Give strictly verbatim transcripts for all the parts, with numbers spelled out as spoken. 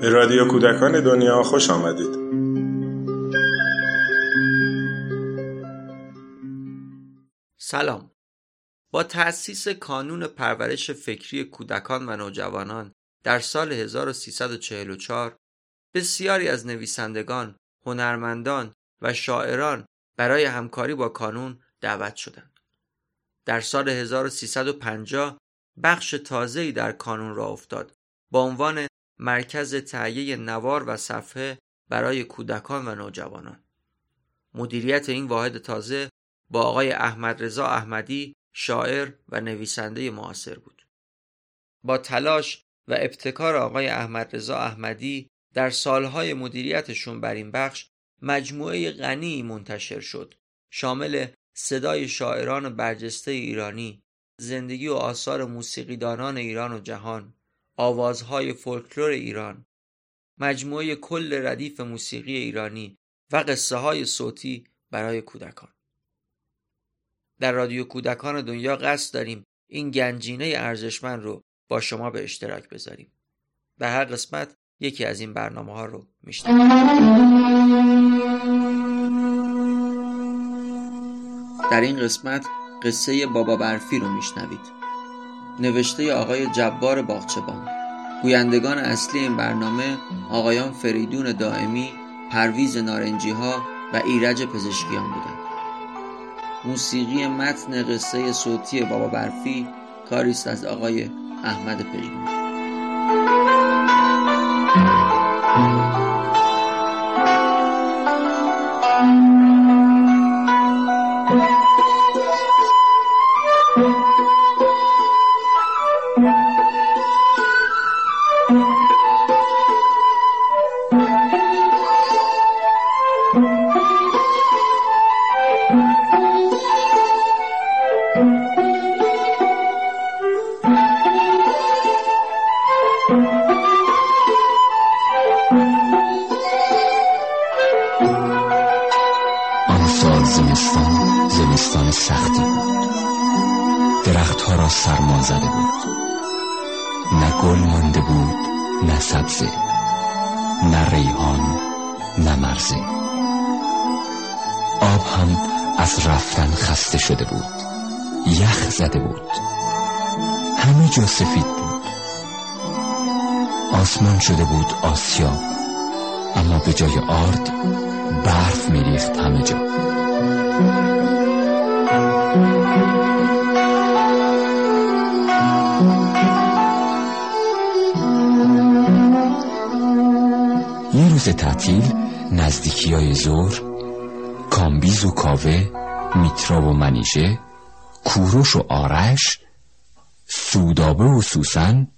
به رادیو کودکان دنیا خوش آمدید. سلام. با تأسیس کانون پرورش فکری کودکان و نوجوانان در سال هزار و سیصد و چهل و چهار بسیاری از نویسندگان، هنرمندان و شاعران برای همکاری با کانون دعوت شدند. در سال هزار و سیصد و پنجاه بخش تازه‌ای در کانون راه افتاد با عنوان مرکز تهیه نوار و صفحه برای کودکان و نوجوانان. مدیریت این واحد تازه با آقای احمدرضا احمدی، شاعر و نویسنده معاصر بود. با تلاش و ابتکار آقای احمدرضا احمدی در سالهای مدیریتشون بر این بخش مجموعه غنی منتشر شد، شامل صدای شاعران برجسته ایرانی، زندگی و آثار موسیقیدانان ایران و جهان، آوازهای فولکلور ایران، مجموعه کل ردیف موسیقی ایرانی و قصه های صوتی برای کودکان. در رادیو کودکان دنیا قصد داریم این گنجینه ارزشمند رو با شما به اشتراک بذاریم. در هر قسمت یکی از این برنامه ها رو میشنویم. در این قسمت قصه بابابرفی رو میشنوید، نوشته آقای جبار باغچبان. گویندگان اصلی این برنامه آقایان فریدون دائمی، پرویز نارنجی ها و ایرج پزشکیان بودند. موسیقی متن قصه صوتی بابابرفی کاری است از آقای احمد پژمان. سختی بود، درخت ها را سرما زده بود، نه گل مانده بود، نه سبزه، نه ریحان، نه مرزه. آب هم از رفتن خسته شده بود، یخ زده بود، همه جا سفید بود. آسمان شده بود آسیاب، اما به جای آرد برف میریخت همه جا. یه روز تعطیل نزدیکی های ظهر، کامبیز و کاوه، میتراب و منیژه، کوروش و آرش، سودابه و سوسن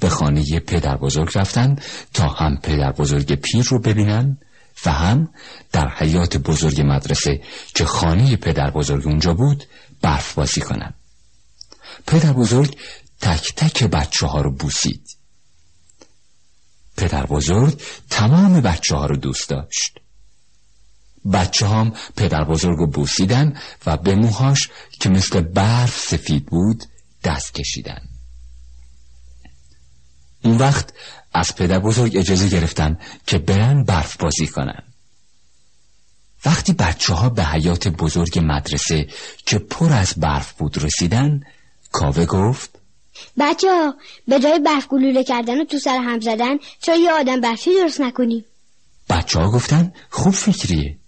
به خانه یه پدر بزرگ رفتن تا هم پدر بزرگ پیر رو ببینن و هم در حیات بزرگ مدرسه که خانه پدر بزرگ اونجا بود برف بازی کنن. پدر بزرگ تک تک بچه ها رو بوسید. پدر بزرگ تمام بچه ها رو دوست داشت. بچه هم پدر بزرگ رو بوسیدن و به موهاش که مثل برف سفید بود دست کشیدن. اون وقت از پدر بزرگ اجازه گرفتن که برن برف بازی کنن. وقتی بچه ها به حیات بزرگ مدرسه که پر از برف بود رسیدن، کاوه گفت: بچه ها به جای برف گلوله کردن و تو سر هم زدن چرا یه آدم برفی درست نکنیم؟ بچه ها گفتن خوب فکریه.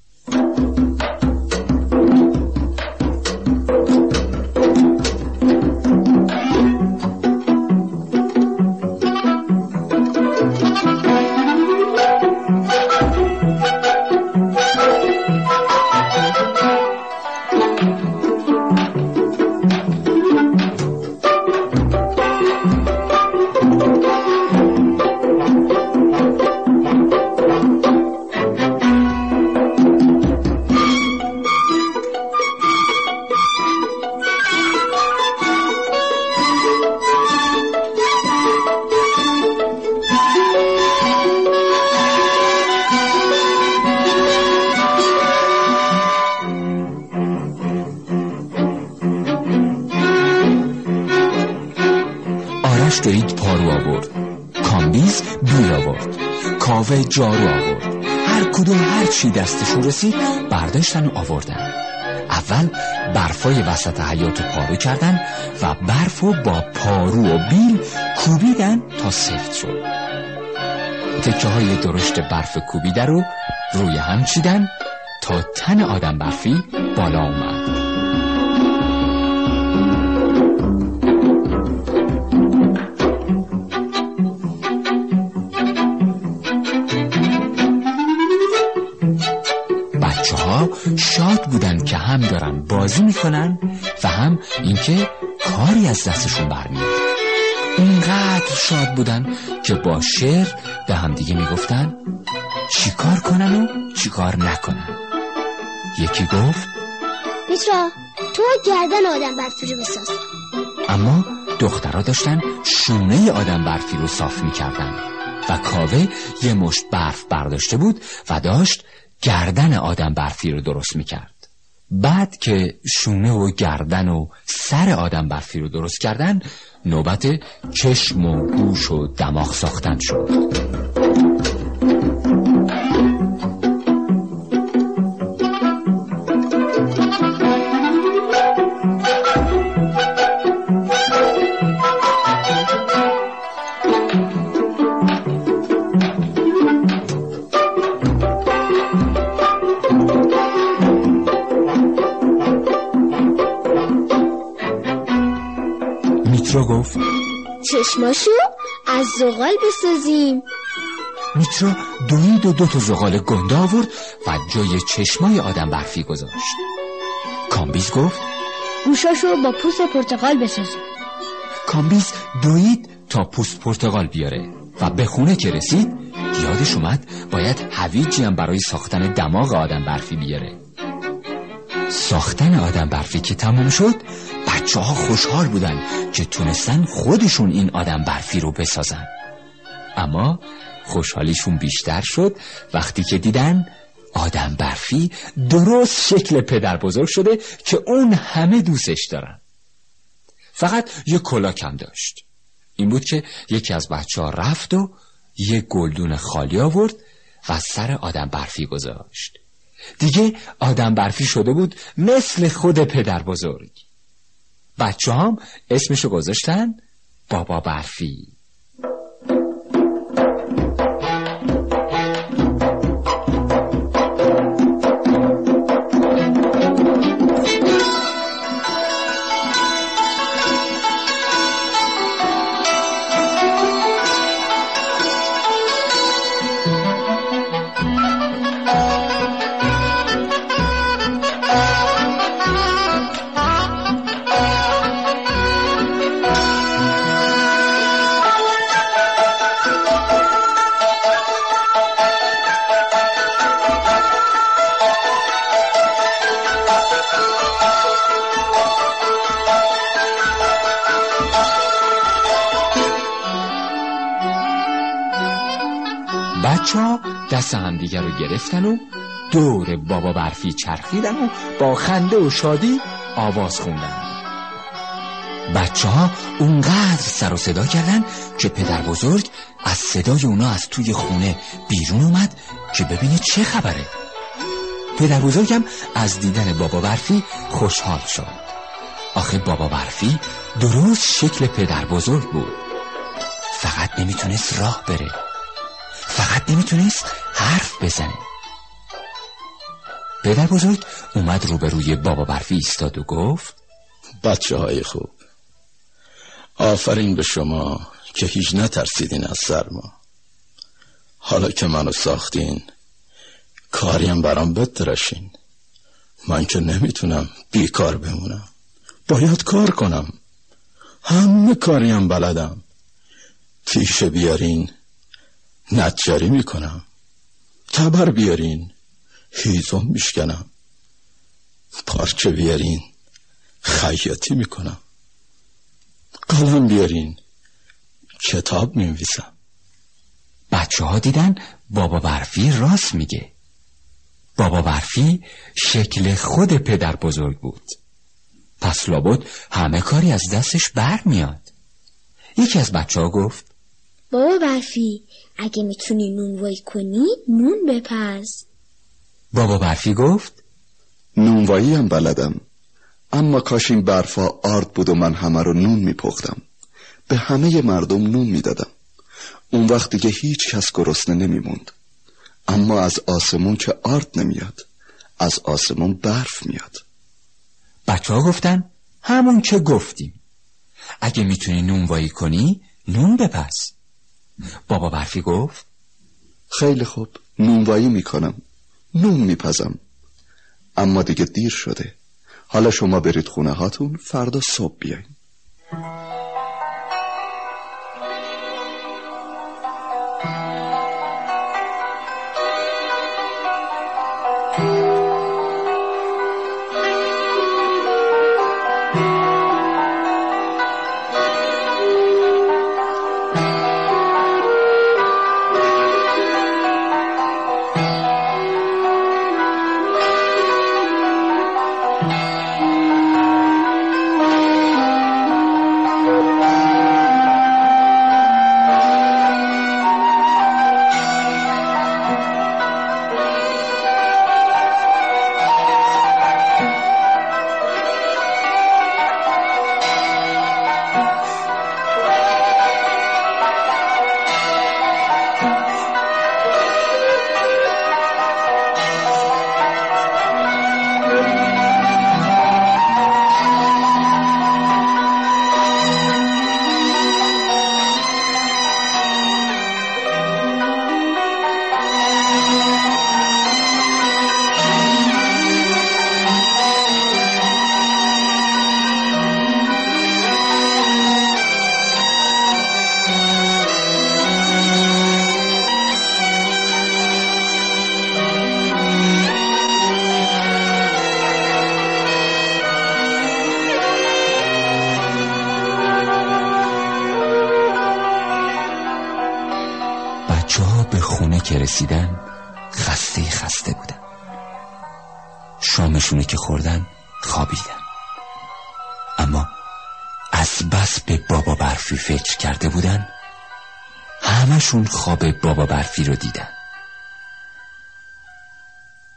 آتش دوید پارو آورد، کامبیز بیر آورد، کاوه جارو آورد. هر کدوم هر چی دستشون رسید برداشتن و آوردن. اول برفای وسط حیات پارو کردن و برفو با پارو و بیل کوبیدن تا سفت شد. تکه های درشت برف کوبیده رو روی هم چیدن تا تن آدم برفی بالا اومد. شاد بودن که هم دارن بازی میکنن و هم اینکه کاری از دستشون برمیاد. اینقدر شاد بودن که با شعر به هم دیگه میگفتن چیکار کنن و چیکار نکنن. یکی گفت بیچاره تو گردن آدم برفی رو بساز. اما دخترها داشتن شونه آدم برفی رو صاف میکردن و کاوه یه مشت برف برداشته بود و داشت گردن آدم برفی رو درست میکرد. بعد که شونه و گردن و سر آدم برفی رو درست کردن، نوبت چشم و گوش و دماغ ساختن شد. میترو گفت چشماشو از زغال بسازیم. میترو دوید و دو تا زغال گنده آورد و جای چشمای آدم برفی گذاشت. کامبیز گفت گوشاشو با پوست پرتقال بسازیم. کامبیز دوید تا پوست پرتقال بیاره و به خونه که رسید یادش اومد باید هویجی هم برای ساختن دماغ آدم برفی بیاره. ساختن آدم برفی که تموم شد، بچه ها خوشحال بودن که تونستن خودشون این آدم برفی رو بسازن. اما خوشحالیشون بیشتر شد وقتی که دیدن آدم برفی درست شکل پدر بزرگ شده که اون همه دوستش دارن. فقط یه کلا کم داشت. این بود که یکی از بچه ها رفت و یه گلدون خالی آورد و سر آدم برفی گذاشت. دیگه آدم برفی شده بود مثل خود پدر بزرگ. بچه هم اسمشو گذاشتن بابا برفی. بچه‌ها دست همدیگر رو گرفتن و دور بابا برفی چرخیدن و با خنده و شادی آواز خوندن. بچه‌ها اونقدر سر و صدا کردن که پدر بزرگ از صدای اونا از توی خونه بیرون اومد که ببینه چه خبره. پدر بزرگم از دیدن بابا برفی خوشحال شد. آخه بابا برفی درست شکل پدر بزرگ بود. فقط نمیتونست راه بره، فقط نمیتونست حرف بزنه. پدر بزرگ اومد روبروی بابا برفی ایستاد و گفت بچه های خوب، آفرین به شما که هیچ نترسیدین از سرما. حالا که منو ساختین کاریم برام بتراشین. من که نمیتونم بیکار بمونم، باید کار کنم. همه کاریم بلدم. تیشه بیارین نجاری میکنم، تبر بیارین هیزم میشکنم، پارچه بیارین خیاطی میکنم، قلم بیارین کتاب مینویسم. بچه ها دیدن بابا برفی راست میگه. بابا برفی شکل خود پدر بزرگ بود، پس لابد همه کاری از دستش برمیاد. یکی از بچه‌ها گفت بابا برفی اگه میتونی نون وای کنی نون بپز. بابا برفی گفت نون وایی هم بلدم، اما کاش این برفا آرد بود و من همه رو نون میپختم، به همه مردم نون میدادم، اون وقت دیگه هیچ کس گرسنه نمیموند. اما از آسمون که آرد نمیاد، از آسمون برف میاد. بچه ها گفتن همون که گفتیم، اگه میتونی نون وایی کنی نون بپز. بابا برفی گفت خیلی خوب، نون وایی میکنم، نون میپزم، اما دیگه دیر شده، حالا شما برید خونه هاتون، فردا صبح بیاین. که رسیدن خسته خسته بودن، شامشونه که خوردن خوابیدن، اما از بس به بابا برفی فکر کرده بودن همشون خواب بابا برفی رو دیدن.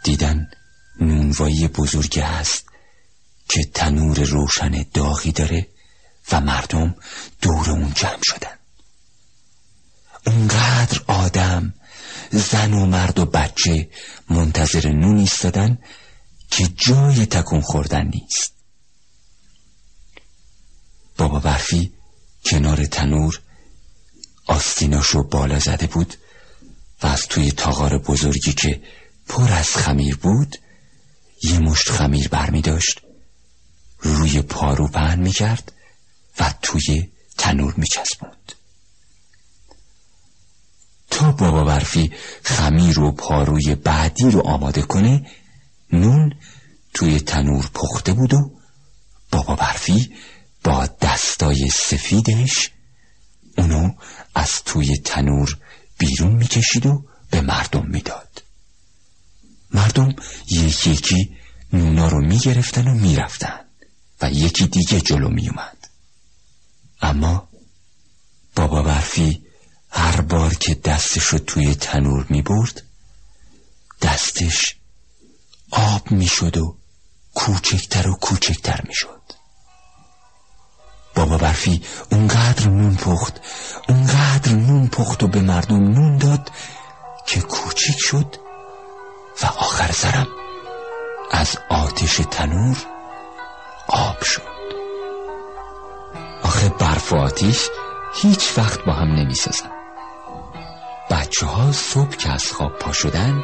دیدن نونوایی بزرگی هست که تنور روشن داغی داره و مردم دور اون جمع شدن. اونقدر آدم، زن و مرد و بچه منتظر نون ایستادن که جای تکون خوردن نیست. بابا برفی کنار تنور آستیناشو بالا زده بود و از توی تاغار بزرگی که پر از خمیر بود یه مشت خمیر برمی داشت، روی پارو پهن می کرد و توی تنور می چسبوند. تا بابا برفی خمیر و پاروی بعدی رو آماده کنه نون توی تنور پخته بود و بابا برفی با دستای سفیدش اونو از توی تنور بیرون میکشید و به مردم میداد. مردم یکی یکی نونا رو میگرفتن و میرفتن و یکی دیگه جلو میومد. اما بابا برفی هر بار که دستش رو توی تنور می برد دستش آب می شد و کوچکتر و کوچکتر می شد. بابا برفی اونقدر نون پخت اونقدر نون پخت و به مردم نون داد که کوچک شد و آخر سرم از آتش تنور آب شد. آخه برف و آتش هیچ وقت با هم نمی سازن. بچه ها صبح که از خواب پا شدن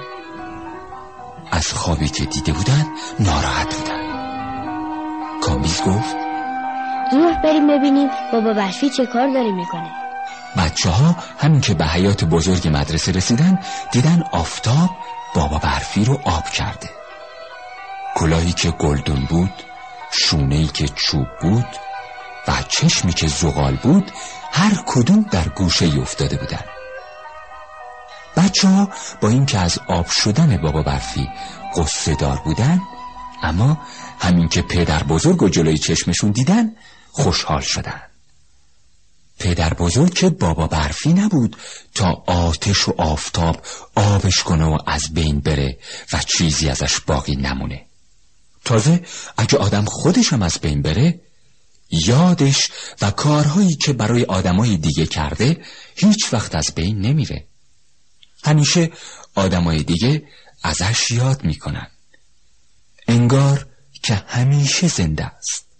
از خوابی که دیده بودن ناراحت بودن. کامیز گفت زور بریم ببینیم بابا برفی چه کار داره میکنه. بچه ها همین که به حیاط بزرگ مدرسه رسیدن دیدن آفتاب بابا برفی رو آب کرده. کلاهی که گلدون بود، شونهی که چوب بود و چشمی که زغال بود هر کدوم در گوشه ای افتاده بودن. بچه ها با این که از آب شدن بابا برفی قصه دار بودن، اما همین که پدر بزرگ و جلوی چشمشون دیدن خوشحال شدن. پدر بزرگ که بابا برفی نبود تا آتش و آفتاب آبش کنه و از بین بره و چیزی ازش باقی نمونه. تازه اگه آدم خودش هم از بین بره، یادش و کارهایی که برای آدمای دیگه کرده هیچ وقت از بین نمیره. همیشه آدمای دیگه ازش یاد میکنن، انگار که همیشه زنده است.